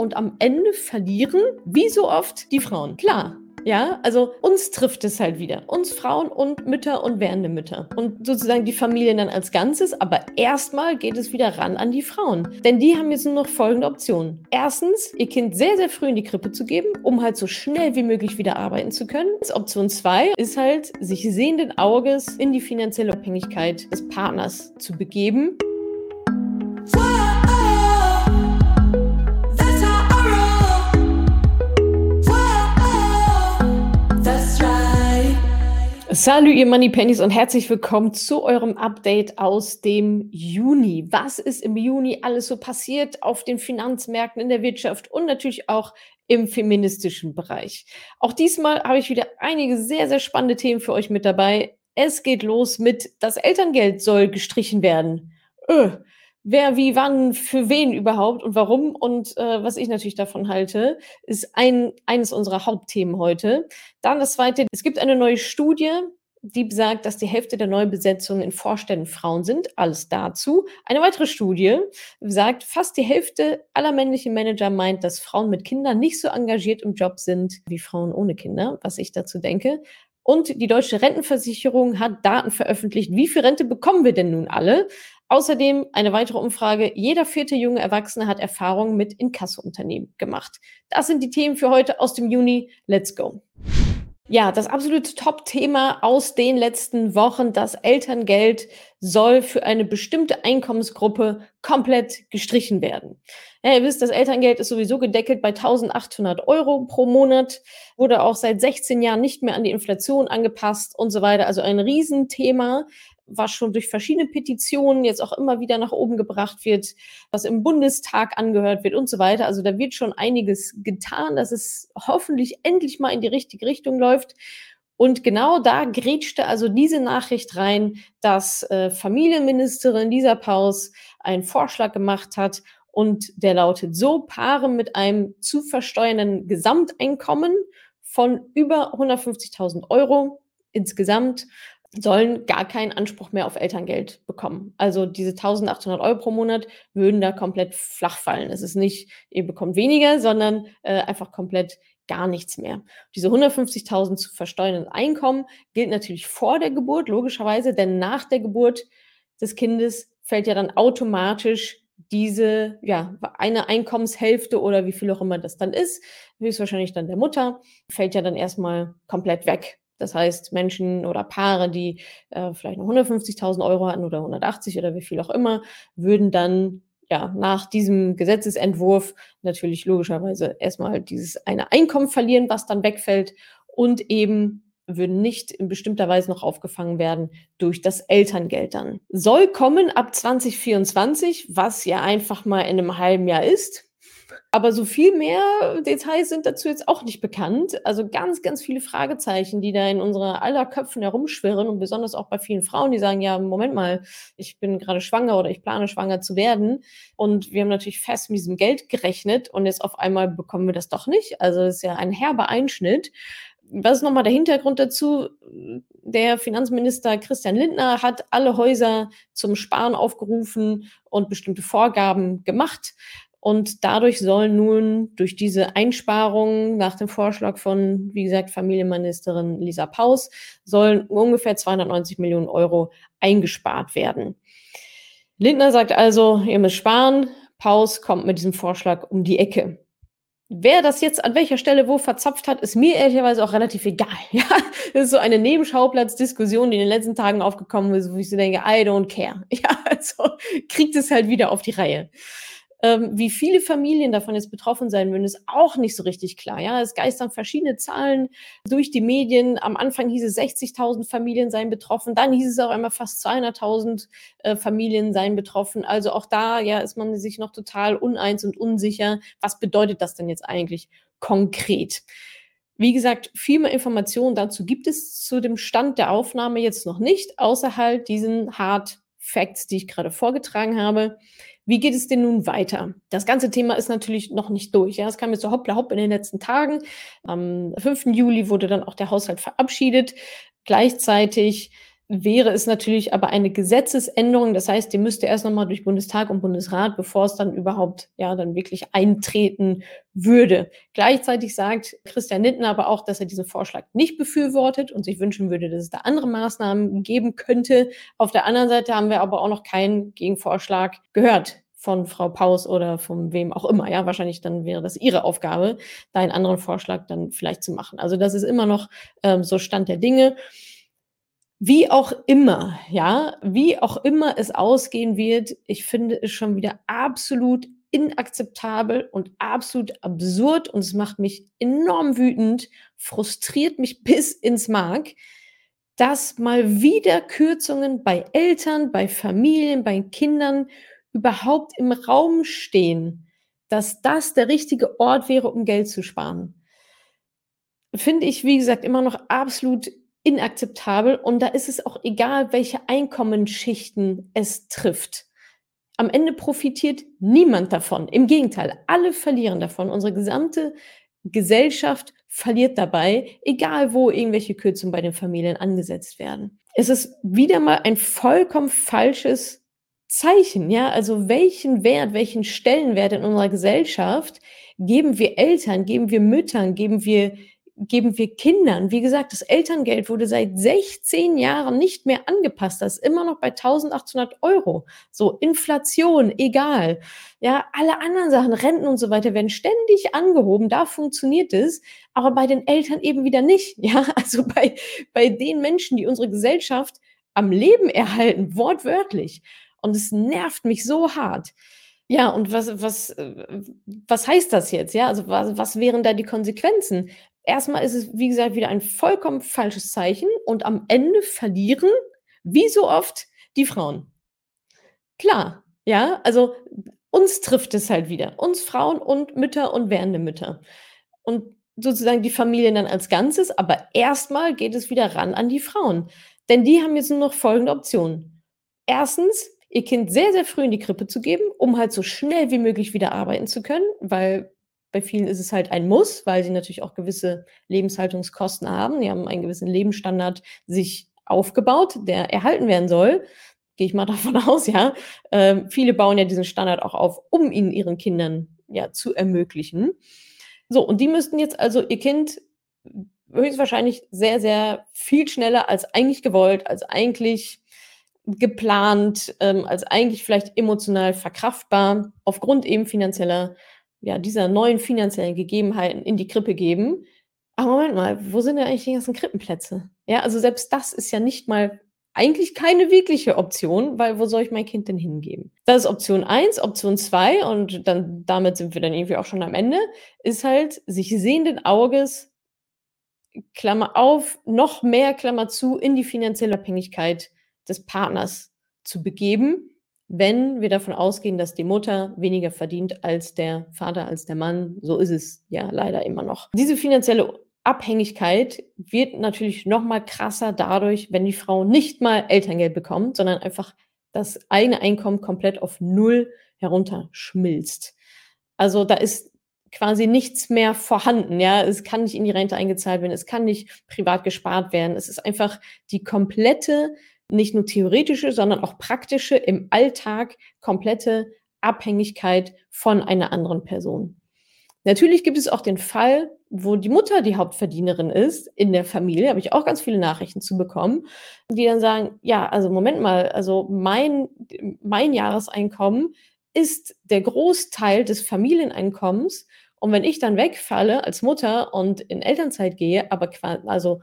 und am Ende verlieren, wie so oft, die Frauen. Klar. Ja, also uns trifft es halt wieder. Uns Frauen und Mütter und werdende Mütter. Und sozusagen die Familien dann als Ganzes. Aber erstmal geht es wieder ran an die Frauen. Denn die haben jetzt nur noch folgende Optionen. Erstens, ihr Kind sehr, sehr früh in die Krippe zu geben, um halt so schnell wie möglich wieder arbeiten zu können. Option 2 ist halt, sich sehenden Auges in die finanzielle Abhängigkeit des Partners zu begeben. Salut ihr Moneypennies und herzlich willkommen zu eurem Update aus dem Juni. Was ist im Juni alles so passiert auf den Finanzmärkten, in der Wirtschaft und natürlich auch im feministischen Bereich? Auch diesmal habe ich wieder einige sehr, sehr spannende Themen für euch mit dabei. Es geht los mit, das Elterngeld soll gestrichen werden. Wer, wie, wann, für wen überhaupt und warum und was ich natürlich davon halte, ist eines unserer Hauptthemen heute. Dann das Zweite, es gibt eine neue Studie, die besagt, dass die Hälfte der Neubesetzungen in Vorständen Frauen sind. Alles dazu. Eine weitere Studie sagt, fast die Hälfte aller männlichen Manager meint, dass Frauen mit Kindern nicht so engagiert im Job sind wie Frauen ohne Kinder, was ich dazu denke. Und die Deutsche Rentenversicherung hat Daten veröffentlicht, wie viel Rente bekommen wir denn nun alle? Außerdem eine weitere Umfrage, jeder vierte junge Erwachsene hat Erfahrungen mit Inkasso-Unternehmen gemacht. Das sind die Themen für heute aus dem Juni. Let's go! Ja, das absolute Top-Thema aus den letzten Wochen, das Elterngeld soll für eine bestimmte Einkommensgruppe komplett gestrichen werden. Ja, ihr wisst, das Elterngeld ist sowieso gedeckelt bei 1.800 Euro pro Monat, wurde auch seit 16 Jahren nicht mehr an die Inflation angepasst und so weiter. Also ein Riesenthema, was schon durch verschiedene Petitionen jetzt auch immer wieder nach oben gebracht wird, was im Bundestag angehört wird und so weiter. Also da wird schon einiges getan, dass es hoffentlich endlich mal in die richtige Richtung läuft. Und genau da grätschte also diese Nachricht rein, dass Familienministerin Lisa Paus einen Vorschlag gemacht hat und der lautet so, Paare mit einem zu versteuernden Gesamteinkommen von über 150.000 Euro insgesamt sollen gar keinen Anspruch mehr auf Elterngeld bekommen. Also diese 1.800 Euro pro Monat würden da komplett flach fallen. Es ist nicht, ihr bekommt weniger, sondern einfach komplett gar nichts mehr. Diese 150.000 zu versteuernden Einkommen gilt natürlich vor der Geburt, logischerweise, denn nach der Geburt des Kindes fällt ja dann automatisch diese, ja, eine Einkommenshälfte oder wie viel auch immer das dann ist, höchstwahrscheinlich dann der Mutter, fällt ja dann erstmal komplett weg. Das heißt, Menschen oder Paare, die vielleicht noch 150.000 Euro hatten oder 180 oder wie viel auch immer, würden dann ja nach diesem Gesetzesentwurf natürlich logischerweise erstmal halt dieses eine Einkommen verlieren, was dann wegfällt und eben würden nicht in bestimmter Weise noch aufgefangen werden durch das Elterngeld dann. Soll kommen ab 2024, was ja einfach mal in einem halben Jahr ist. Aber so viel mehr Details sind dazu jetzt auch nicht bekannt. Also ganz, ganz viele Fragezeichen, die da in unserer aller Köpfen herumschwirren und besonders auch bei vielen Frauen, die sagen, ja, Moment mal, ich bin gerade schwanger oder ich plane schwanger zu werden und wir haben natürlich fest mit diesem Geld gerechnet und jetzt auf einmal bekommen wir das doch nicht. Also das ist ja ein herber Einschnitt. Was ist nochmal der Hintergrund dazu? Der Finanzminister Christian Lindner hat alle Häuser zum Sparen aufgerufen und bestimmte Vorgaben gemacht. Und dadurch soll nun durch diese Einsparungen nach dem Vorschlag von, wie gesagt, Familienministerin Lisa Paus, sollen ungefähr 290 Millionen Euro eingespart werden. Lindner sagt also, ihr müsst sparen. Paus kommt mit diesem Vorschlag um die Ecke. Wer das jetzt an welcher Stelle wo verzapft hat, ist mir ehrlicherweise auch relativ egal. Ja, das ist so eine Nebenschauplatzdiskussion, die in den letzten Tagen aufgekommen ist, wo ich so denke, I don't care. Ja, also kriegt es halt wieder auf die Reihe. Wie viele Familien davon jetzt betroffen sein würden, ist auch nicht so richtig klar. Ja, es geistern verschiedene Zahlen durch die Medien. Am Anfang hieß es, 60.000 Familien seien betroffen. Dann hieß es auch einmal, fast 200.000 Familien seien betroffen. Also auch da ja, ist man sich noch total uneins und unsicher. Was bedeutet das denn jetzt eigentlich konkret? Wie gesagt, viel mehr Informationen dazu gibt es zu dem Stand der Aufnahme jetzt noch nicht, außer halt diesen Hard Facts, die ich gerade vorgetragen habe. Wie geht es denn nun weiter? Das ganze Thema ist natürlich noch nicht durch. Ja, es kam jetzt so hoppla hopp in den letzten Tagen. Am 5. Juli wurde dann auch der Haushalt verabschiedet. Gleichzeitig wäre es natürlich aber eine Gesetzesänderung. Das heißt, die müsste erst nochmal durch Bundestag und Bundesrat, bevor es dann überhaupt dann wirklich eintreten würde. Gleichzeitig sagt Christian Lindner aber auch, dass er diesen Vorschlag nicht befürwortet und sich wünschen würde, dass es da andere Maßnahmen geben könnte. Auf der anderen Seite haben wir aber auch noch keinen Gegenvorschlag gehört von Frau Paus oder von wem auch immer. Ja, wahrscheinlich dann wäre das ihre Aufgabe, da einen anderen Vorschlag dann vielleicht zu machen. Also das ist immer noch so Stand der Dinge. Wie auch immer, wie auch immer es ausgehen wird, ich finde es schon wieder absolut inakzeptabel und absolut absurd und es macht mich enorm wütend, frustriert mich bis ins Mark, dass mal wieder Kürzungen bei Eltern, bei Familien, bei Kindern überhaupt im Raum stehen, dass das der richtige Ort wäre, um Geld zu sparen. Finde ich, wie gesagt, immer noch absolut inakzeptabel und da ist es auch egal, welche Einkommensschichten es trifft. Am Ende profitiert niemand davon. Im Gegenteil, alle verlieren davon. Unsere gesamte Gesellschaft verliert dabei, egal wo irgendwelche Kürzungen bei den Familien angesetzt werden. Es ist wieder mal ein vollkommen falsches Zeichen, also welchen Wert, welchen Stellenwert in unserer Gesellschaft geben wir Eltern, geben wir Müttern, geben wir Kindern. Wie gesagt, das Elterngeld wurde seit 16 Jahren nicht mehr angepasst. Das ist immer noch bei 1.800 €. So, Inflation, egal. Ja, alle anderen Sachen, Renten und so weiter, werden ständig angehoben. Da funktioniert es, aber bei den Eltern eben wieder nicht. Ja, also bei den Menschen, die unsere Gesellschaft am Leben erhalten, wortwörtlich. Und es nervt mich so hart. Ja, und was heißt das jetzt? Ja, also was wären da die Konsequenzen? Erstmal ist es, wie gesagt, wieder ein vollkommen falsches Zeichen und am Ende verlieren, wie so oft, die Frauen. Klar, also uns trifft es halt wieder. Uns Frauen und Mütter und werdende Mütter. Und sozusagen die Familien dann als Ganzes, aber erstmal geht es wieder ran an die Frauen. Denn die haben jetzt nur noch folgende Optionen. Erstens, ihr Kind sehr, sehr früh in die Krippe zu geben, um halt so schnell wie möglich wieder arbeiten zu können, weil bei vielen ist es halt ein Muss, weil sie natürlich auch gewisse Lebenshaltungskosten haben. Die haben einen gewissen Lebensstandard sich aufgebaut, der erhalten werden soll. Gehe ich mal davon aus, viele bauen ja diesen Standard auch auf, um ihn ihren Kindern zu ermöglichen. So, und die müssten jetzt also ihr Kind höchstwahrscheinlich sehr, sehr viel schneller als eigentlich gewollt, als eigentlich geplant, als eigentlich vielleicht emotional verkraftbar, aufgrund eben finanzieller dieser neuen finanziellen Gegebenheiten in die Krippe geben. Aber Moment mal, wo sind denn eigentlich die ganzen Krippenplätze? Ja, also selbst das ist ja nicht mal eigentlich keine wirkliche Option, weil wo soll ich mein Kind denn hingeben? Das ist Option 1, Option 2 und dann damit sind wir dann irgendwie auch schon am Ende, ist halt sich sehenden Auges, Klammer auf, noch mehr, Klammer zu, in die finanzielle Abhängigkeit des Partners zu begeben, wenn wir davon ausgehen, dass die Mutter weniger verdient als der Vater, als der Mann. So ist es ja leider immer noch. Diese finanzielle Abhängigkeit wird natürlich noch mal krasser dadurch, wenn die Frau nicht mal Elterngeld bekommt, sondern einfach das eigene Einkommen komplett auf null herunterschmilzt. Also da ist quasi nichts mehr vorhanden. Ja, es kann nicht in die Rente eingezahlt werden, es kann nicht privat gespart werden. Es ist einfach die komplette, nicht nur theoretische, sondern auch praktische, im Alltag komplette Abhängigkeit von einer anderen Person. Natürlich gibt es auch den Fall, wo die Mutter die Hauptverdienerin ist in der Familie, habe ich auch ganz viele Nachrichten zu bekommen, die dann sagen, also Moment mal, also mein Jahreseinkommen ist der Großteil des Familieneinkommens und wenn ich dann wegfalle als Mutter und in Elternzeit gehe, aber also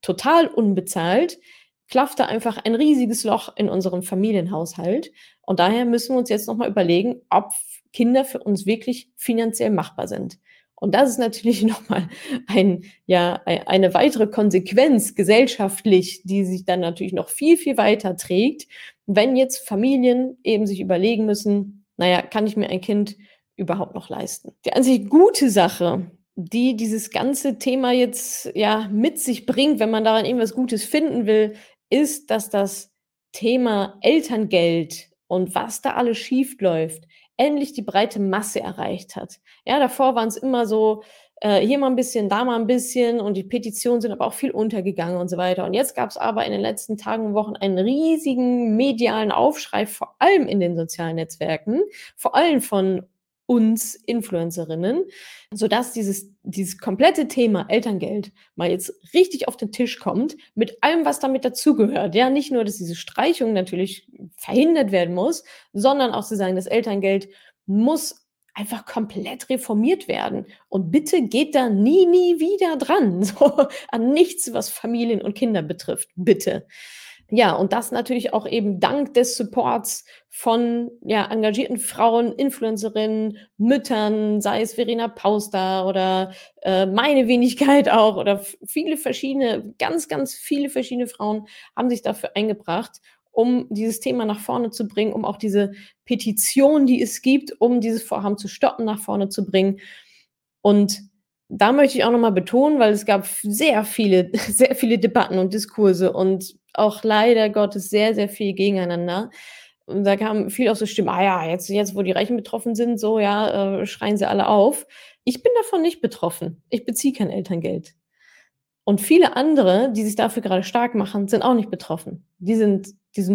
total unbezahlt, klafft da einfach ein riesiges Loch in unserem Familienhaushalt. Und daher müssen wir uns jetzt nochmal überlegen, ob Kinder für uns wirklich finanziell machbar sind. Und das ist natürlich nochmal eine weitere Konsequenz gesellschaftlich, die sich dann natürlich noch viel, viel weiter trägt, wenn jetzt Familien eben sich überlegen müssen, kann ich mir ein Kind überhaupt noch leisten? Die an sich gute Sache, die dieses ganze Thema jetzt mit sich bringt, wenn man daran irgendwas Gutes finden will, ist, dass das Thema Elterngeld und was da alles schief läuft endlich die breite Masse erreicht hat. Ja, davor waren es immer so, hier mal ein bisschen, da mal ein bisschen, und die Petitionen sind aber auch viel untergegangen und so weiter. Und jetzt gab es aber in den letzten Tagen und Wochen einen riesigen medialen Aufschrei, vor allem in den sozialen Netzwerken, vor allem von uns Influencerinnen, sodass dieses komplette Thema Elterngeld mal jetzt richtig auf den Tisch kommt, mit allem, was damit dazugehört. Ja, nicht nur, dass diese Streichung natürlich verhindert werden muss, sondern auch zu sagen, das Elterngeld muss einfach komplett reformiert werden. Und bitte geht da nie, nie wieder dran. So, an nichts, was Familien und Kinder betrifft. Bitte. Ja, und das natürlich auch eben dank des Supports von engagierten Frauen, Influencerinnen, Müttern, sei es Verena Pauster oder meine Wenigkeit auch, oder viele verschiedene, ganz, ganz viele verschiedene Frauen haben sich dafür eingebracht, um dieses Thema nach vorne zu bringen, um auch diese Petition, die es gibt, um dieses Vorhaben zu stoppen, nach vorne zu bringen. Und da möchte ich auch nochmal betonen, weil es gab sehr viele Debatten und Diskurse und auch leider Gottes sehr, sehr viel gegeneinander. Und da kamen viel auch so Stimmen, jetzt wo die Reichen betroffen sind, schreien sie alle auf. Ich bin davon nicht betroffen. Ich beziehe kein Elterngeld. Und viele andere, die sich dafür gerade stark machen, sind auch nicht betroffen. Die sind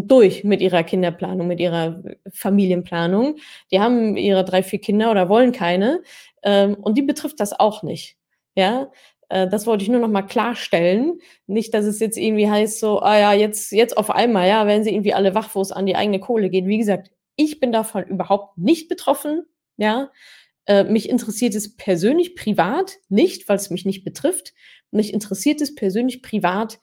durch mit ihrer Kinderplanung, mit ihrer Familienplanung. Die haben ihre 3, 4 Kinder oder wollen keine. Und die betrifft das auch nicht. Ja, das wollte ich nur noch mal klarstellen. Nicht, dass es jetzt irgendwie heißt so, jetzt auf einmal, werden sie irgendwie alle wach, wo es an die eigene Kohle geht. Wie gesagt, ich bin davon überhaupt nicht betroffen. Ja, mich interessiert es persönlich privat nicht, weil es mich nicht betrifft. Mich interessiert es persönlich privat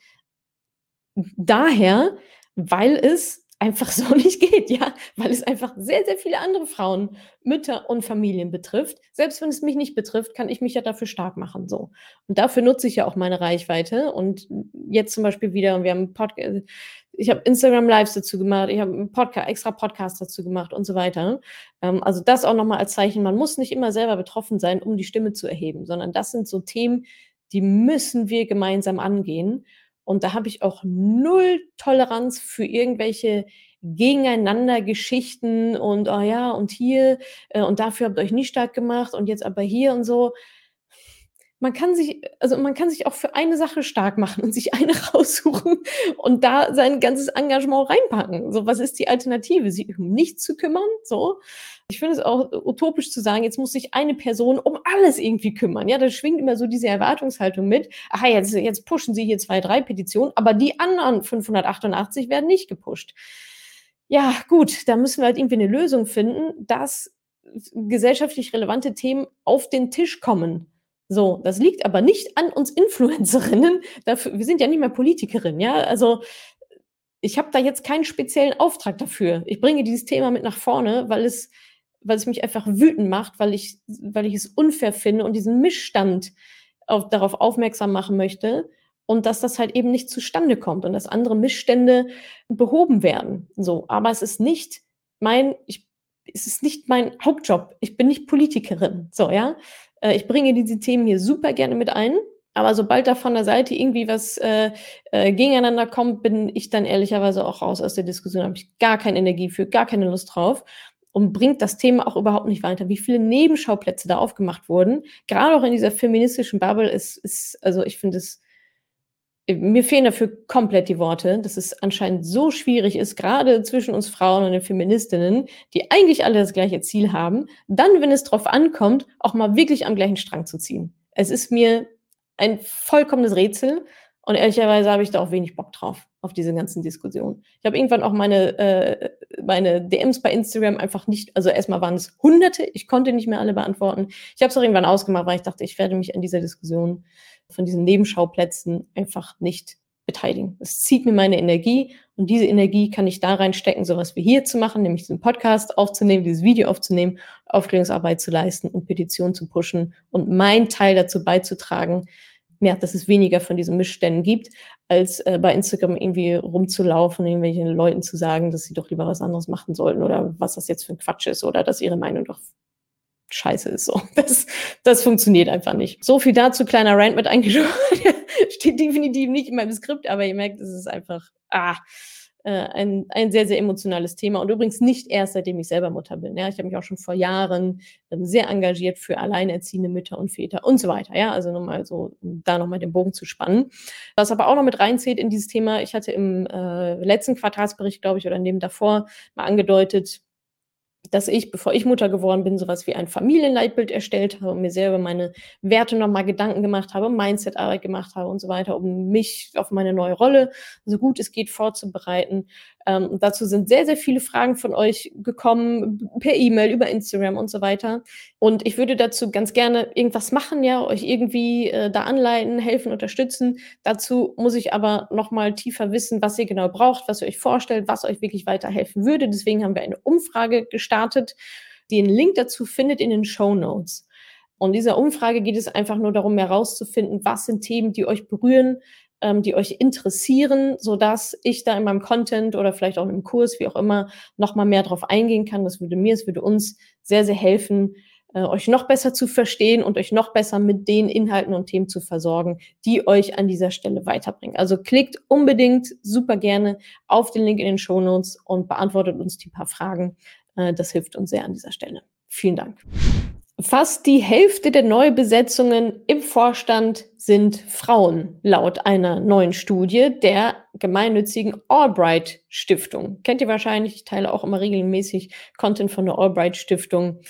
daher, weil es einfach so nicht geht, weil es einfach sehr, sehr viele andere Frauen, Mütter und Familien betrifft. Selbst wenn es mich nicht betrifft, kann ich mich ja dafür stark machen, so. Und dafür nutze ich ja auch meine Reichweite. Und jetzt zum Beispiel wieder, ich habe Instagram Lives dazu gemacht, ich habe einen extra Podcast dazu gemacht und so weiter. Also das auch nochmal als Zeichen, man muss nicht immer selber betroffen sein, um die Stimme zu erheben, sondern das sind so Themen, die müssen wir gemeinsam angehen. Und da habe ich auch null Toleranz für irgendwelche Gegeneinander-Geschichten und und hier und dafür habt ihr euch nicht stark gemacht und jetzt aber hier und so. Man kann sich auch für eine Sache stark machen und sich eine raussuchen und da sein ganzes Engagement reinpacken. So, was ist die Alternative? Sich um nichts zu kümmern? So. Ich finde es auch utopisch zu sagen, jetzt muss sich eine Person um alles irgendwie kümmern. Ja, da schwingt immer so diese Erwartungshaltung mit. Jetzt pushen sie hier 2, 3 Petitionen, aber die anderen 588 werden nicht gepusht. Ja, gut, da müssen wir halt irgendwie eine Lösung finden, dass gesellschaftlich relevante Themen auf den Tisch kommen. So, das liegt aber nicht an uns Influencerinnen. Dafür, wir sind ja nicht mehr Politikerinnen, Also ich habe da jetzt keinen speziellen Auftrag dafür. Ich bringe dieses Thema mit nach vorne, weil es mich einfach wütend macht, weil ich es unfair finde und diesen Missstand darauf aufmerksam machen möchte und dass das halt eben nicht zustande kommt und dass andere Missstände behoben werden. So, aber es ist nicht mein Hauptjob. Ich bin nicht Politikerin. So, ich bringe diese Themen hier super gerne mit ein, aber sobald da von der Seite irgendwie was gegeneinander kommt, bin ich dann ehrlicherweise auch raus aus der Diskussion, habe ich gar keine Energie für, gar keine Lust drauf und bringt das Thema auch überhaupt nicht weiter. Wie viele Nebenschauplätze da aufgemacht wurden, gerade auch in dieser feministischen Bubble, mir fehlen dafür komplett die Worte, dass es anscheinend so schwierig ist, gerade zwischen uns Frauen und den Feministinnen, die eigentlich alle das gleiche Ziel haben, dann, wenn es drauf ankommt, auch mal wirklich am gleichen Strang zu ziehen. Es ist mir ein vollkommenes Rätsel und ehrlicherweise habe ich da auch wenig Bock drauf, auf diese ganzen Diskussionen. Ich habe irgendwann auch meine DMs bei Instagram einfach nicht, also erstmal waren es Hunderte, ich konnte nicht mehr alle beantworten. Ich habe es auch irgendwann ausgemacht, weil ich dachte, ich werde mich an dieser Diskussion von diesen Nebenschauplätzen einfach nicht beteiligen. Es zieht mir meine Energie und diese Energie kann ich da reinstecken, sowas wie hier zu machen, nämlich diesen Podcast aufzunehmen, dieses Video aufzunehmen, Aufklärungsarbeit zu leisten und Petitionen zu pushen und meinen Teil dazu beizutragen, dass es weniger von diesen Missständen gibt, als bei Instagram irgendwie rumzulaufen, irgendwelchen Leuten zu sagen, dass sie doch lieber was anderes machen sollten oder was das jetzt für ein Quatsch ist oder dass ihre Meinung doch scheiße ist. So. Das funktioniert einfach nicht. So viel dazu, kleiner Rant mit eingeschoben. Steht definitiv nicht in meinem Skript, aber ihr merkt, es ist einfach ein sehr, sehr emotionales Thema und übrigens nicht erst, seitdem ich selber Mutter bin. Ja, ich habe mich auch schon vor Jahren sehr engagiert für alleinerziehende Mütter und Väter und so weiter. Ja, also nochmal so, um da nochmal den Bogen zu spannen. Was aber auch noch mit reinzählt in dieses Thema, ich hatte im letzten Quartalsbericht, glaube ich, oder in dem davor mal angedeutet, dass ich, bevor ich Mutter geworden bin, sowas wie ein Familienleitbild erstellt habe und mir selber meine Werte nochmal Gedanken gemacht habe, Mindsetarbeit gemacht habe und so weiter, um mich auf meine neue Rolle so gut es geht vorzubereiten. Dazu sind sehr, sehr viele Fragen von euch gekommen, per E-Mail, über Instagram und so weiter. Und ich würde dazu ganz gerne irgendwas machen, ja, euch irgendwie da anleiten, helfen, unterstützen. Dazu muss ich aber nochmal tiefer wissen, was ihr genau braucht, was ihr euch vorstellt, was euch wirklich weiterhelfen würde. Deswegen haben wir eine Umfrage gestartet. Den Link dazu findet in den Shownotes. Und in dieser Umfrage geht es einfach nur darum, herauszufinden, was sind Themen, die euch berühren, die euch interessieren, sodass ich da in meinem Content oder vielleicht auch in einem Kurs, wie auch immer, nochmal mehr drauf eingehen kann. Das würde mir, es würde uns sehr, sehr helfen, euch noch besser zu verstehen und euch noch besser mit den Inhalten und Themen zu versorgen, die euch an dieser Stelle weiterbringen. Also klickt unbedingt super gerne auf den Link in den Shownotes und beantwortet uns die paar Fragen. Das hilft uns sehr an dieser Stelle. Vielen Dank. Fast die Hälfte der Neubesetzungen im Vorstand sind Frauen, laut einer neuen Studie der gemeinnützigen Albright-Stiftung. Kennt ihr wahrscheinlich, ich teile auch immer regelmäßig Content von der Albright-Stiftung.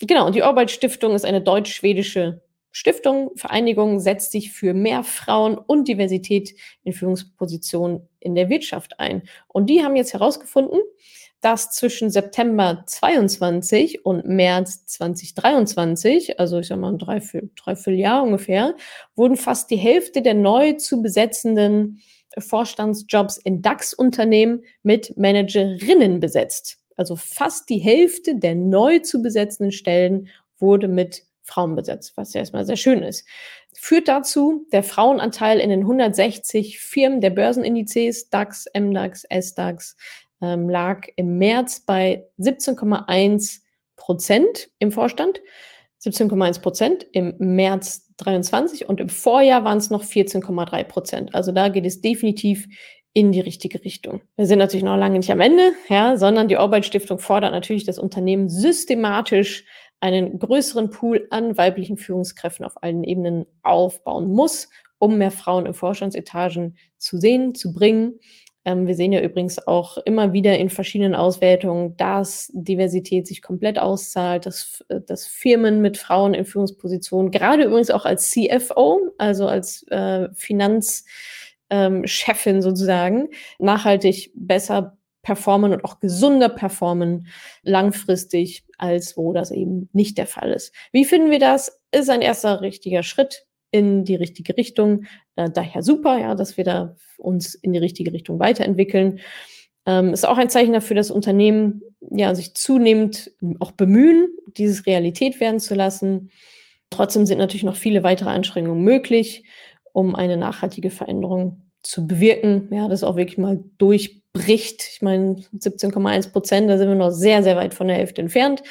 Genau, und die Albright-Stiftung ist eine deutsch-schwedische Stiftung, Vereinigung, setzt sich für mehr Frauen und Diversität in Führungspositionen in der Wirtschaft ein. Und die haben jetzt herausgefunden, dass zwischen September 22 und März 2023, also ich sag mal ein Dreivierteljahr ungefähr, wurden fast die Hälfte der neu zu besetzenden Vorstandsjobs in DAX-Unternehmen mit Managerinnen besetzt. Also fast die Hälfte der neu zu besetzenden Stellen wurde mit Frauen besetzt, was ja erstmal sehr schön ist. Führt dazu, der Frauenanteil in den 160 Firmen der Börsenindizes DAX, MDAX, SDAX, lag im März bei 17,1% im Vorstand, 17,1% im März 23 und im Vorjahr waren es noch 14,3%. Also da geht es definitiv in die richtige Richtung. Wir sind natürlich noch lange nicht am Ende, ja, sondern die Albright-Stiftung fordert natürlich das Unternehmen systematisch einen größeren Pool an weiblichen Führungskräften auf allen Ebenen aufbauen muss, um mehr Frauen in Vorstandsetagen zu sehen, zu bringen. Wir sehen ja übrigens auch immer wieder in verschiedenen Auswertungen, dass Diversität sich komplett auszahlt, dass Firmen mit Frauen in Führungspositionen, gerade übrigens auch als CFO, also als Finanzchefin sozusagen, nachhaltig besser performen und auch gesunder performen langfristig, als wo das eben nicht der Fall ist. Wie finden wir das? Ist ein erster richtiger Schritt in die richtige Richtung. Daher super, ja, dass wir da uns in die richtige Richtung weiterentwickeln. Ist auch ein Zeichen dafür, dass Unternehmen ja sich zunehmend auch bemühen, dieses Realität werden zu lassen. Trotzdem sind natürlich noch viele weitere Anstrengungen möglich, um eine nachhaltige Veränderung zu bewirken, ja, das auch wirklich mal durchbricht. Ich meine, 17,1%, da sind wir noch sehr, sehr weit von der Hälfte entfernt.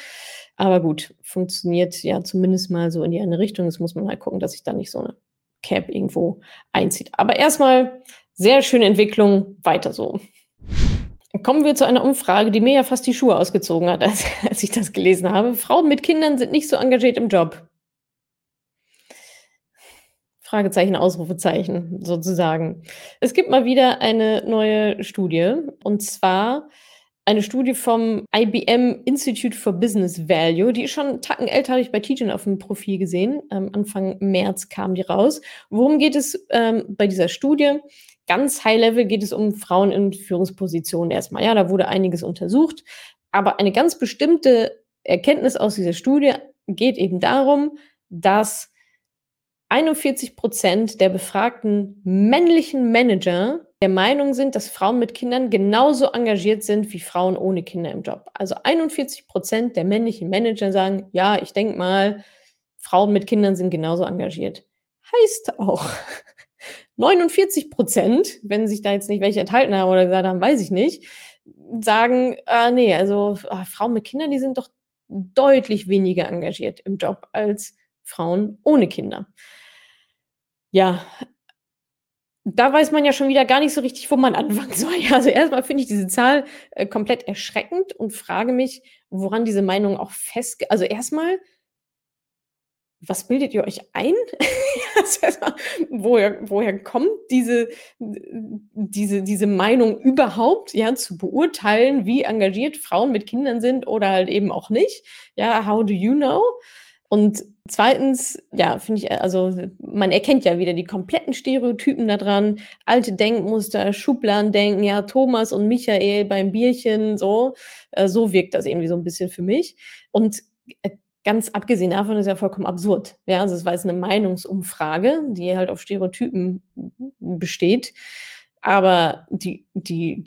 Aber gut, funktioniert ja zumindest mal so in die eine Richtung. Das muss man halt gucken, dass sich da nicht so eine Cap irgendwo einzieht. Aber erstmal sehr schöne Entwicklung, weiter so. Kommen wir zu einer Umfrage, die mir ja fast die Schuhe ausgezogen hat, als ich das gelesen habe. Frauen mit Kindern sind nicht so engagiert im Job. Fragezeichen, Ausrufezeichen sozusagen. Es gibt mal wieder eine neue Studie und zwar eine Studie vom IBM Institute for Business Value, die ist schon einen Tacken älter, habe ich bei Teachin auf dem Profil gesehen. Anfang März kam die raus. Worum geht es bei dieser Studie? Ganz high-level geht es um Frauen in Führungspositionen erstmal. Ja, da wurde einiges untersucht, aber eine ganz bestimmte Erkenntnis aus dieser Studie geht eben darum, dass 41% der befragten männlichen Manager der Meinung sind, dass Frauen mit Kindern genauso engagiert sind wie Frauen ohne Kinder im Job. Also 41% der männlichen Manager sagen, ja, ich denke mal, Frauen mit Kindern sind genauso engagiert. Heißt auch, 49%, wenn sich da jetzt nicht welche enthalten haben oder gesagt haben, weiß ich nicht, sagen, nee, also Frauen mit Kindern, die sind doch deutlich weniger engagiert im Job als Frauen ohne Kinder. Ja, da weiß man ja schon wieder gar nicht so richtig, wo man anfangen soll. Also erstmal finde ich diese Zahl komplett erschreckend und frage mich, woran diese Meinung auch also erstmal, was bildet ihr euch ein? Woher kommt diese Meinung überhaupt, ja, zu beurteilen, wie engagiert Frauen mit Kindern sind oder halt eben auch nicht? Ja, how do you know? Und zweitens, ja, finde ich, also man erkennt ja wieder die kompletten Stereotypen da dran, alte Denkmuster, Schubladendenken, ja, Thomas und Michael beim Bierchen, so wirkt das irgendwie so ein bisschen für mich. Und ganz abgesehen davon ist ja vollkommen absurd. Ja, also es war jetzt eine Meinungsumfrage, die halt auf Stereotypen besteht. Aber die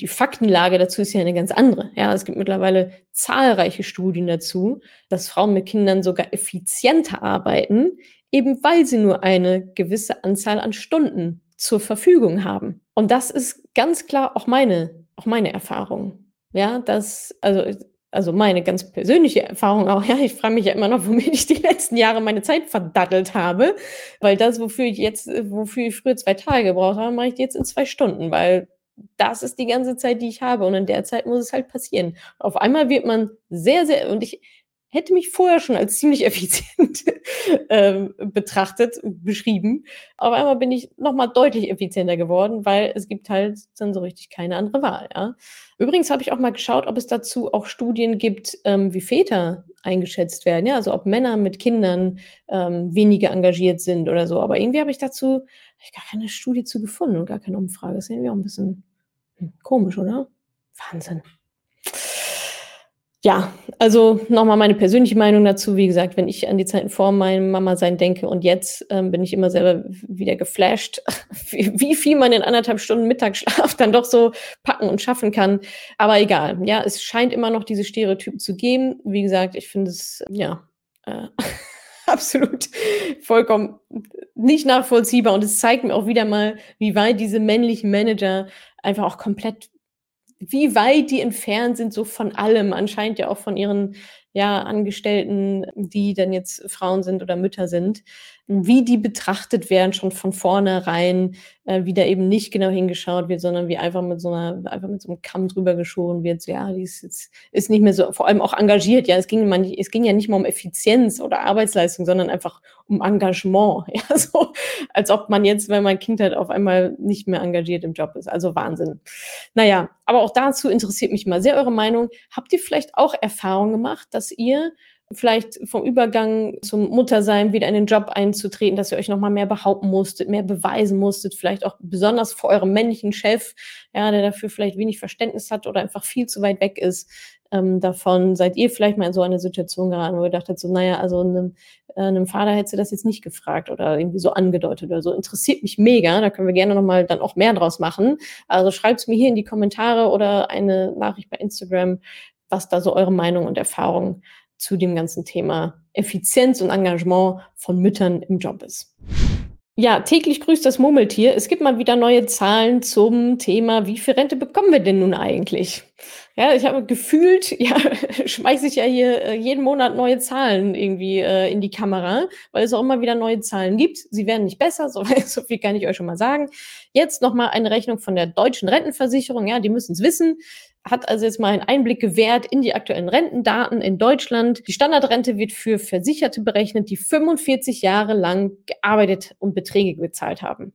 Faktenlage dazu ist ja eine ganz andere. Ja, es gibt mittlerweile zahlreiche Studien dazu, dass Frauen mit Kindern sogar effizienter arbeiten, eben weil sie nur eine gewisse Anzahl an Stunden zur Verfügung haben. Und das ist ganz klar auch meine Erfahrung. Ja, das, also meine ganz persönliche Erfahrung auch, ja, ich frage mich ja immer noch, womit ich die letzten Jahre meine Zeit verdattelt habe, weil das, wofür ich früher 2 Tage gebraucht habe, mache ich jetzt in 2 Stunden, weil das ist die ganze Zeit, die ich habe und in der Zeit muss es halt passieren. Auf einmal wird man sehr, sehr, und ich hätte mich vorher schon als ziemlich effizient beschrieben, auf einmal bin ich nochmal deutlich effizienter geworden, weil es gibt halt dann so richtig keine andere Wahl. Ja. Übrigens habe ich auch mal geschaut, ob es dazu auch Studien gibt, wie Väter eingeschätzt werden, ja, also ob Männer mit Kindern weniger engagiert sind oder so, aber irgendwie habe ich dazu gar keine Studie zu gefunden und gar keine Umfrage. Das ist irgendwie auch ein bisschen komisch, oder? Wahnsinn. Ja, also nochmal meine persönliche Meinung dazu. Wie gesagt, wenn ich an die Zeiten vor meinem Mama-Sein denke und jetzt bin ich immer selber wieder geflasht, wie viel man in 1,5 Stunden Mittagsschlaf dann doch so packen und schaffen kann. Aber egal, ja, es scheint immer noch diese Stereotypen zu geben. Wie gesagt, ich finde es, ja, absolut vollkommen nicht nachvollziehbar und es zeigt mir auch wieder mal, wie weit diese männlichen Manager einfach auch komplett, wie weit die entfernt sind, so von allem, anscheinend ja auch von ihren, ja, Angestellten, die dann jetzt Frauen sind oder Mütter sind, wie die betrachtet werden, schon von vornherein, wie da eben nicht genau hingeschaut wird, sondern wie einfach mit so einem Kamm drüber geschoren wird, so, ja, die ist nicht mehr so, vor allem auch engagiert, ja, es ging ja nicht mal um Effizienz oder Arbeitsleistung, sondern einfach um Engagement, ja, so, als ob man jetzt, wenn man ein Kind hat, auf einmal nicht mehr engagiert im Job ist, also Wahnsinn. Naja, aber auch dazu interessiert mich mal sehr eure Meinung. Habt ihr vielleicht auch Erfahrungen gemacht, dass ihr vielleicht vom Übergang zum Muttersein wieder in den Job einzutreten, dass ihr euch nochmal mehr behaupten musstet, mehr beweisen musstet, vielleicht auch besonders vor eurem männlichen Chef, ja, der dafür vielleicht wenig Verständnis hat oder einfach viel zu weit weg ist davon. Seid ihr vielleicht mal in so eine Situation geraten, wo ihr dachtet, so, naja, also einem Vater hättest du das jetzt nicht gefragt oder irgendwie so angedeutet oder so. Interessiert mich mega, da können wir gerne nochmal dann auch mehr draus machen. Also schreibt es mir hier in die Kommentare oder eine Nachricht bei Instagram, was da so eure Meinung und Erfahrung zu dem ganzen Thema Effizienz und Engagement von Müttern im Job ist. Ja, täglich grüßt das Murmeltier. Es gibt mal wieder neue Zahlen zum Thema, wie viel Rente bekommen wir denn nun eigentlich? Ja, ich habe gefühlt, ja, schmeiße ich ja hier jeden Monat neue Zahlen irgendwie in die Kamera, weil es auch immer wieder neue Zahlen gibt. Sie werden nicht besser, so viel kann ich euch schon mal sagen. Jetzt nochmal eine Rechnung von der Deutschen Rentenversicherung, ja, die müssen es wissen, hat also jetzt mal einen Einblick gewährt in die aktuellen Rentendaten in Deutschland. Die Standardrente wird für Versicherte berechnet, die 45 Jahre lang gearbeitet und Beträge gezahlt haben.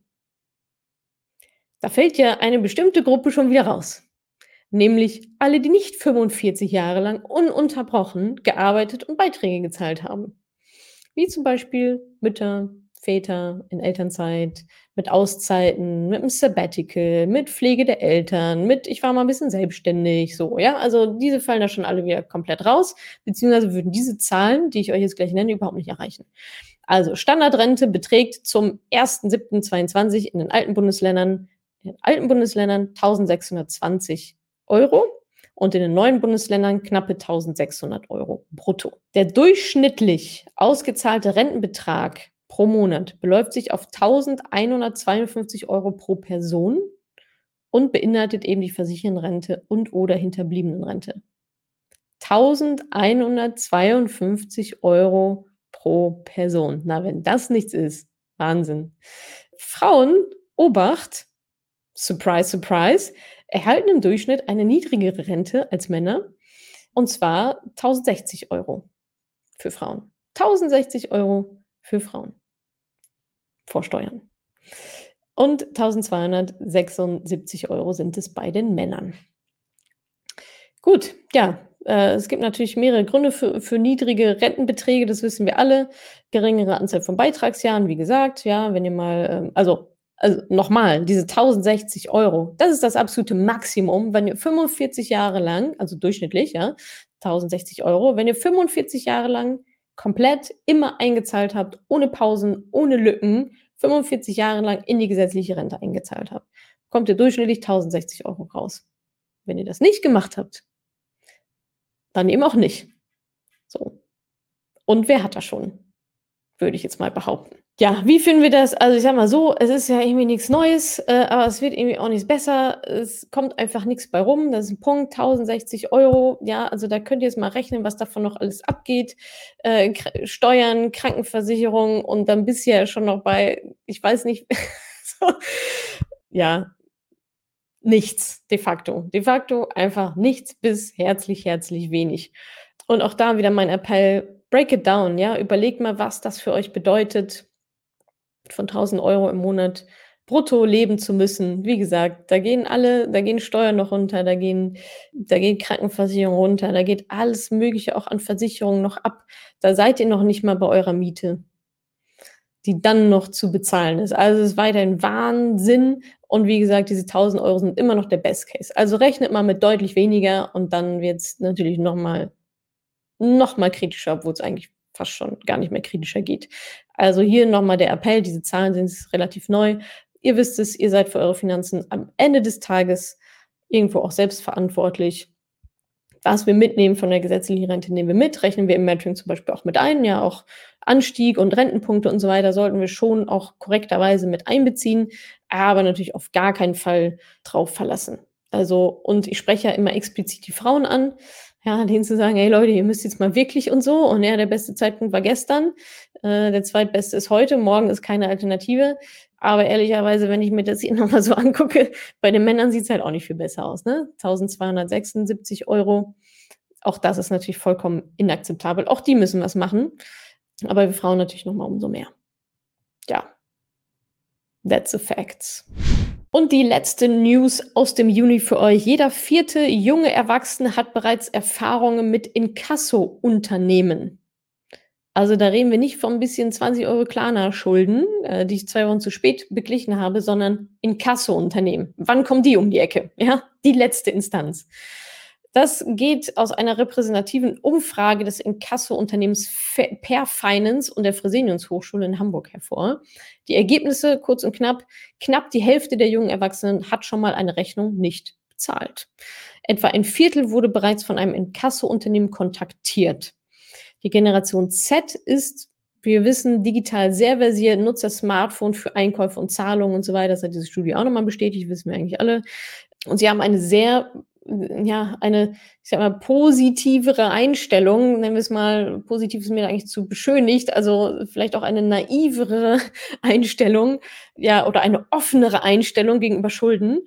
Da fällt ja eine bestimmte Gruppe schon wieder raus. Nämlich alle, die nicht 45 Jahre lang ununterbrochen gearbeitet und Beiträge gezahlt haben. Wie zum Beispiel Mütter, Väter in Elternzeit, mit Auszeiten, mit einem Sabbatical, mit Pflege der Eltern, mit ich war mal ein bisschen selbstständig, so, ja. Also diese fallen da schon alle wieder komplett raus, beziehungsweise würden diese Zahlen, die ich euch jetzt gleich nenne, überhaupt nicht erreichen. Also Standardrente beträgt zum 1.7.22 in den alten Bundesländern 1.620 € und in den neuen Bundesländern knappe 1.600 € brutto. Der durchschnittlich ausgezahlte Rentenbetrag pro Monat beläuft sich auf 1.152 € pro Person und beinhaltet eben die Versichertenrente und oder Hinterbliebenenrente. 1.152 € pro Person. Na, wenn das nichts ist, Wahnsinn. Frauen, Obacht, surprise, surprise, erhalten im Durchschnitt eine niedrigere Rente als Männer, und zwar 1060 Euro für Frauen. 1060 Euro für Frauen vor Steuern. Und 1276 Euro sind es bei den Männern. Gut, ja, es gibt natürlich mehrere Gründe für niedrige Rentenbeträge, das wissen wir alle. Geringere Anzahl von Beitragsjahren, wie gesagt, ja, wenn ihr mal, also nochmal, diese 1060 Euro, das ist das absolute Maximum, wenn ihr 45 Jahre lang, also durchschnittlich, ja, 1060 Euro, wenn ihr 45 Jahre lang komplett immer eingezahlt habt, ohne Pausen, ohne Lücken, 45 Jahre lang in die gesetzliche Rente eingezahlt habt, kommt ihr durchschnittlich 1060 Euro raus. Wenn ihr das nicht gemacht habt, dann eben auch nicht. So. Und wer hat das schon? Würde ich jetzt mal behaupten. Ja, wie finden wir das? Also ich sag mal so, es ist ja irgendwie nichts Neues, aber es wird irgendwie auch nichts besser. Es kommt einfach nichts bei rum. Das ist ein Punkt, 1060 Euro. Ja, also da könnt ihr jetzt mal rechnen, was davon noch alles abgeht. Steuern, Krankenversicherung und dann bist du ja schon noch bei, ich weiß nicht, so. Ja, nichts, de facto. De facto einfach nichts bis herzlich, herzlich wenig. Und auch da wieder mein Appell, break it down, ja, überlegt mal, was das für euch bedeutet, von 1.000 Euro im Monat brutto leben zu müssen. Wie gesagt, da gehen Steuern noch runter, da geht Krankenversicherung runter, da geht alles Mögliche auch an Versicherungen noch ab. Da seid ihr noch nicht mal bei eurer Miete, die dann noch zu bezahlen ist. Also es ist weiterhin Wahnsinn. Und wie gesagt, diese 1.000 Euro sind immer noch der Best Case. Also rechnet mal mit deutlich weniger und dann wird es natürlich noch mal kritischer, obwohl es eigentlich fast schon gar nicht mehr kritischer geht. Also hier nochmal der Appell, diese Zahlen sind relativ neu. Ihr wisst es, ihr seid für eure Finanzen am Ende des Tages irgendwo auch selbst verantwortlich. Was wir mitnehmen von der gesetzlichen Rente, nehmen wir mit, rechnen wir im Matching zum Beispiel auch mit ein, ja, auch Anstieg und Rentenpunkte und so weiter sollten wir schon auch korrekterweise mit einbeziehen, aber natürlich auf gar keinen Fall drauf verlassen. Also, und ich spreche ja immer explizit die Frauen an, ja, denen zu sagen, hey Leute, ihr müsst jetzt mal wirklich und so, und ja, der beste Zeitpunkt war gestern, der zweitbeste ist heute, morgen ist keine Alternative, aber ehrlicherweise, wenn ich mir das hier nochmal so angucke, bei den Männern sieht es halt auch nicht viel besser aus, ne? 1276 Euro, auch das ist natürlich vollkommen inakzeptabel, auch die müssen was machen. Aber wir Frauen natürlich nochmal umso mehr. Ja, that's the facts. Und die letzte News aus dem Juni für euch. Jeder vierte junge Erwachsene hat bereits Erfahrungen mit Inkasso-Unternehmen. Also da reden wir nicht von ein bisschen 20 Euro Klarna-Schulden, die ich 2 Wochen zu spät beglichen habe, sondern Inkasso-Unternehmen. Wann kommen die um die Ecke? Ja, die letzte Instanz. Das geht aus einer repräsentativen Umfrage des Inkasso-Unternehmens Per Finance und der Fresenius-Hochschule in Hamburg hervor. Die Ergebnisse, kurz und knapp, knapp die Hälfte der jungen Erwachsenen hat schon mal eine Rechnung nicht bezahlt. Etwa ein Viertel wurde bereits von einem Inkasso-Unternehmen kontaktiert. Die Generation Z ist, wir wissen, digital sehr versiert, nutzt das Smartphone für Einkäufe und Zahlungen und so weiter. Das hat diese Studie auch nochmal bestätigt, wissen wir eigentlich alle. Und sie haben eine sehr, ja, eine, ich sag mal, positivere Einstellung, nennen wir es mal, positiv ist mir eigentlich zu beschönigt, also vielleicht auch eine naivere Einstellung, ja, oder eine offenere Einstellung gegenüber Schulden,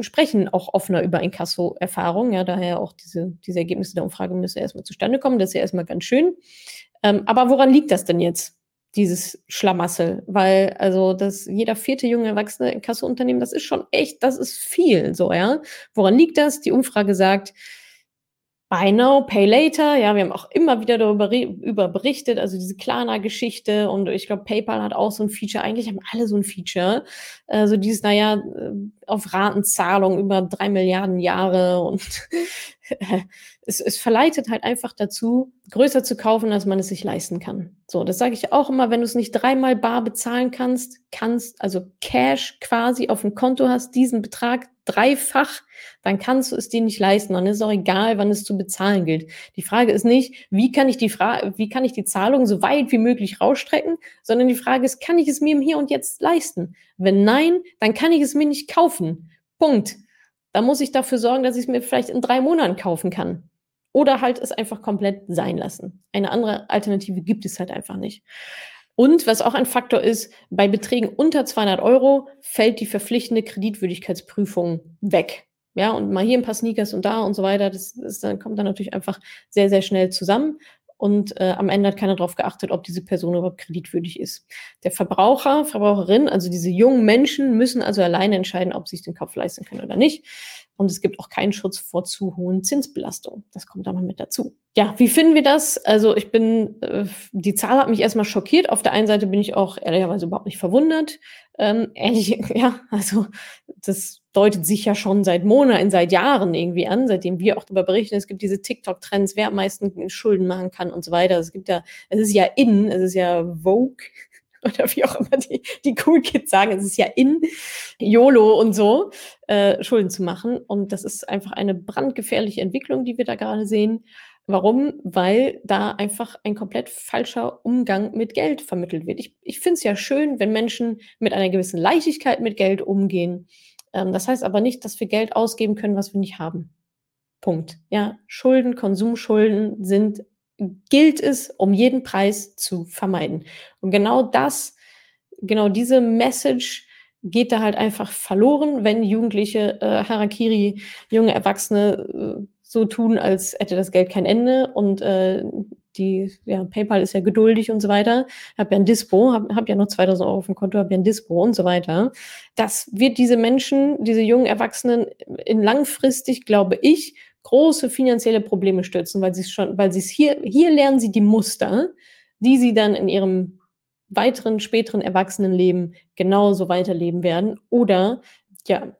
sprechen auch offener über Inkasso-Erfahrung, ja, daher auch diese Ergebnisse der Umfrage müssen erstmal zustande kommen, das ist ja erstmal ganz schön. Aber woran liegt das denn jetzt, dieses Schlamassel? Weil, also, dass jeder vierte junge Erwachsene Inkasso-Unternehmen, das ist schon echt, das ist viel, so, ja. Woran liegt das? Die Umfrage sagt, buy now, pay later, ja, wir haben auch immer wieder darüber berichtet, also diese Klarna-Geschichte, und ich glaube, PayPal hat auch so ein Feature, eigentlich haben alle so ein Feature, so dieses, naja, auf Ratenzahlung über 3 Milliarden Jahre, und es verleitet halt einfach dazu, größer zu kaufen, als man es sich leisten kann. So, das sage ich auch immer, wenn du es nicht 3-mal bar bezahlen kannst, also Cash quasi auf dem Konto hast, diesen Betrag dreifach, dann kannst du es dir nicht leisten. Dann ist es auch egal, wann es zu bezahlen gilt. Die Frage ist nicht, wie kann ich die Zahlung so weit wie möglich rausstrecken, sondern die Frage ist, kann ich es mir im Hier und Jetzt leisten? Wenn nein, dann kann ich es mir nicht kaufen. Punkt. Da muss ich dafür sorgen, dass ich es mir vielleicht in 3 Monaten kaufen kann. Oder halt es einfach komplett sein lassen. Eine andere Alternative gibt es halt einfach nicht. Und was auch ein Faktor ist, bei Beträgen unter 200 € fällt die verpflichtende Kreditwürdigkeitsprüfung weg. Ja, und mal hier ein paar Sneakers und da und so weiter, kommt dann natürlich einfach sehr, sehr schnell zusammen. Und am Ende hat keiner darauf geachtet, ob diese Person überhaupt kreditwürdig ist. Der Verbraucher, Verbraucherin, also diese jungen Menschen, müssen also alleine entscheiden, ob sie sich den Kauf leisten können oder nicht. Und es gibt auch keinen Schutz vor zu hohen Zinsbelastungen. Das kommt da mal mit dazu. Ja, wie finden wir das? Also ich bin, die Zahl hat mich erstmal schockiert. Auf der einen Seite bin ich auch ehrlicherweise überhaupt nicht verwundert. Also das deutet sich ja schon seit Monaten, seit Jahren irgendwie an, seitdem wir auch darüber berichten. Es gibt diese TikTok-Trends, wer am meisten Schulden machen kann und so weiter. Es ist ja Vogue oder wie auch immer die Cool Kids sagen, es ist ja in YOLO und so, Schulden zu machen. Und das ist einfach eine brandgefährliche Entwicklung, die wir da gerade sehen. Warum? Weil da einfach ein komplett falscher Umgang mit Geld vermittelt wird. Ich finde es ja schön, wenn Menschen mit einer gewissen Leichtigkeit mit Geld umgehen. Das heißt aber nicht, dass wir Geld ausgeben können, was wir nicht haben. Punkt. Ja, Schulden, Konsumschulden gilt es, um jeden Preis zu vermeiden. Und genau diese Message geht da halt einfach verloren, wenn Jugendliche, Harakiri, junge Erwachsene, so tun, als hätte das Geld kein Ende und PayPal ist ja geduldig und so weiter, habe ja ein Dispo, hab ja noch 2.000 € auf dem Konto, habe ja ein Dispo und so weiter. Das wird diese Menschen, diese jungen Erwachsenen in langfristig, glaube ich, große finanzielle Probleme stürzen, weil sie lernen sie die Muster, die sie dann in ihrem weiteren, späteren Erwachsenenleben genauso weiterleben werden oder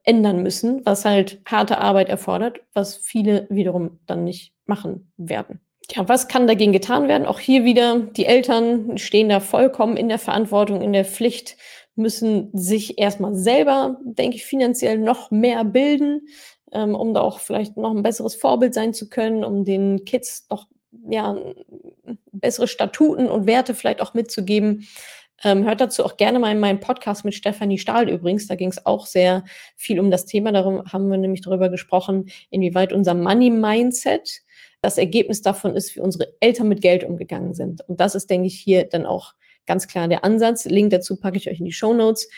ändern müssen, was halt harte Arbeit erfordert, was viele wiederum dann nicht machen werden. Ja, was kann dagegen getan werden? Auch hier wieder, die Eltern stehen da vollkommen in der Verantwortung, in der Pflicht, müssen sich erstmal selber, denke ich, finanziell noch mehr bilden, um da auch vielleicht noch ein besseres Vorbild sein zu können, um den Kids noch bessere Statuten und Werte vielleicht auch mitzugeben. Hört dazu auch gerne mal in meinem Podcast mit Stefanie Stahl übrigens. Da ging es auch sehr viel um das Thema. Darum haben wir nämlich darüber gesprochen, inwieweit unser Money-Mindset das Ergebnis davon ist, wie unsere Eltern mit Geld umgegangen sind. Und das ist, denke ich, hier dann auch ganz klar der Ansatz. Link dazu packe ich euch in die Shownotes.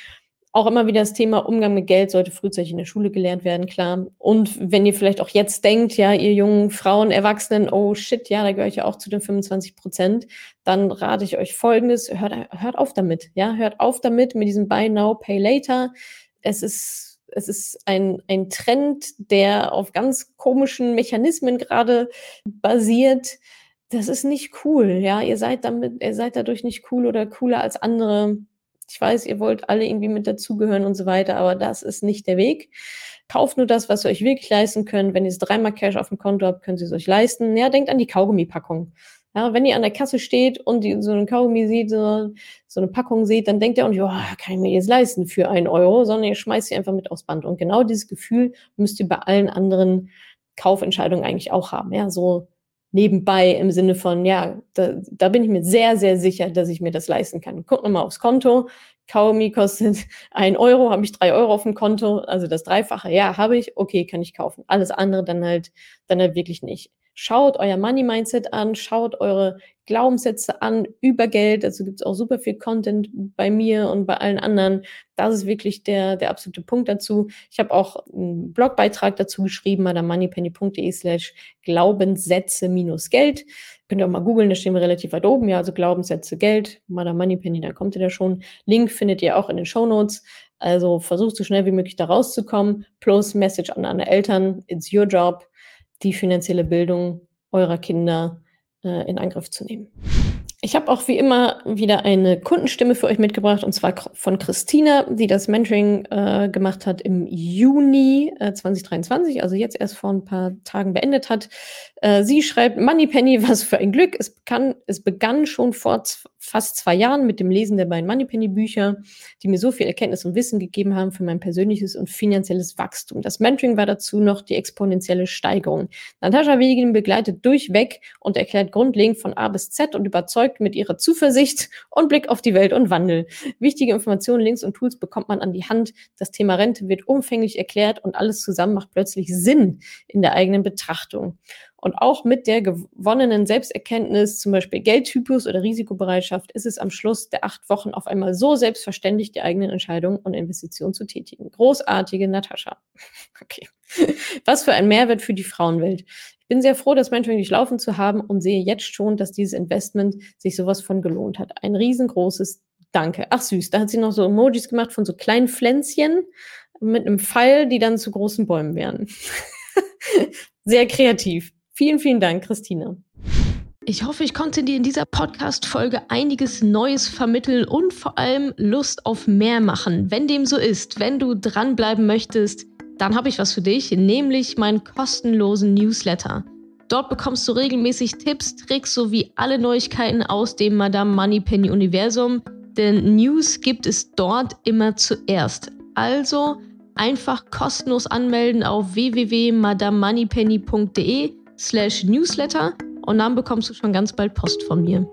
Auch immer wieder das Thema Umgang mit Geld sollte frühzeitig in der Schule gelernt werden, klar. Und wenn ihr vielleicht auch jetzt denkt, ja, ihr jungen Frauen, Erwachsenen, oh shit, ja, da gehöre ich ja auch zu den 25%, dann rate ich euch Folgendes, hört auf damit, ja, hört auf damit mit diesem Buy Now, Pay Later. Es ist ein Trend, der auf ganz komischen Mechanismen gerade basiert. Das ist nicht cool, ja, ihr seid dadurch nicht cool oder cooler als andere. Ich weiß, ihr wollt alle irgendwie mit dazugehören und so weiter, aber das ist nicht der Weg. Kauft nur das, was ihr euch wirklich leisten könnt. Wenn ihr es 3-mal Cash auf dem Konto habt, könnt ihr es euch leisten. Ja, denkt an die Kaugummi-Packung. Ja, wenn ihr an der Kasse steht und so einen Kaugummi seht, so eine Packung seht, dann denkt ihr auch nicht, kann ich mir jetzt leisten für 1 €, sondern ihr schmeißt sie einfach mit aufs Band. Und genau dieses Gefühl müsst ihr bei allen anderen Kaufentscheidungen eigentlich auch haben. Ja, so nebenbei im Sinne von, da bin ich mir sehr, sehr sicher, dass ich mir das leisten kann. Guckt nochmal aufs Konto. Kaugummi kostet 1 €, habe ich 3 € auf dem Konto, also das Dreifache. Ja, habe ich, okay, kann ich kaufen. Alles andere dann halt wirklich nicht. Schaut euer Money-Mindset an, schaut eure Glaubenssätze an über Geld. Dazu gibt es auch super viel Content bei mir und bei allen anderen. Das ist wirklich der absolute Punkt dazu. Ich habe auch einen Blogbeitrag dazu geschrieben, bei der moneypenny.de/Glaubenssätze-Geld. Könnt ihr auch mal googeln, da stehen wir relativ weit oben. Ja, also Glaubenssätze, Geld, mal der Moneypenny, da kommt ihr da schon. Link findet ihr auch in den Shownotes. Also versucht so schnell wie möglich da rauszukommen. Plus Message an alle Eltern, it's your job, die finanzielle Bildung eurer Kinder in Angriff zu nehmen. Ich habe auch wie immer wieder eine Kundenstimme für euch mitgebracht, und zwar von Christina, die das Mentoring gemacht hat im Juni 2023, also jetzt erst vor ein paar Tagen beendet hat. Sie schreibt, Moneypenny, was für ein Glück. Es begann schon vor fast 2 Jahren mit dem Lesen der beiden Moneypenny-Bücher, die mir so viel Erkenntnis und Wissen gegeben haben für mein persönliches und finanzielles Wachstum. Das Mentoring war dazu noch die exponentielle Steigerung. Natascha Wiegand begleitet durchweg und erklärt grundlegend von A bis Z und überzeugt mit ihrer Zuversicht und Blick auf die Welt und Wandel. Wichtige Informationen, Links und Tools bekommt man an die Hand. Das Thema Rente wird umfänglich erklärt und alles zusammen macht plötzlich Sinn in der eigenen Betrachtung. Und auch mit der gewonnenen Selbsterkenntnis, zum Beispiel Geldtypus oder Risikobereitschaft, ist es am Schluss der 8 Wochen auf einmal so selbstverständlich, die eigenen Entscheidungen und Investitionen zu tätigen. Großartige Natascha. Okay. Was für ein Mehrwert für die Frauenwelt. Ich bin sehr froh, das Mentoring durchlaufen zu haben und sehe jetzt schon, dass dieses Investment sich sowas von gelohnt hat. Ein riesengroßes Danke. Ach süß, da hat sie noch so Emojis gemacht von so kleinen Pflänzchen mit einem Pfeil, die dann zu großen Bäumen werden. Sehr kreativ. Vielen, vielen Dank, Christina. Ich hoffe, ich konnte dir in dieser Podcast-Folge einiges Neues vermitteln und vor allem Lust auf mehr machen. Wenn dem so ist, wenn du dranbleiben möchtest, dann habe ich was für dich, nämlich meinen kostenlosen Newsletter. Dort bekommst du regelmäßig Tipps, Tricks sowie alle Neuigkeiten aus dem Madame Moneypenny-Universum, denn News gibt es dort immer zuerst. Also einfach kostenlos anmelden auf www.madamemoneypenny.de/newsletter und dann bekommst du schon ganz bald Post von mir.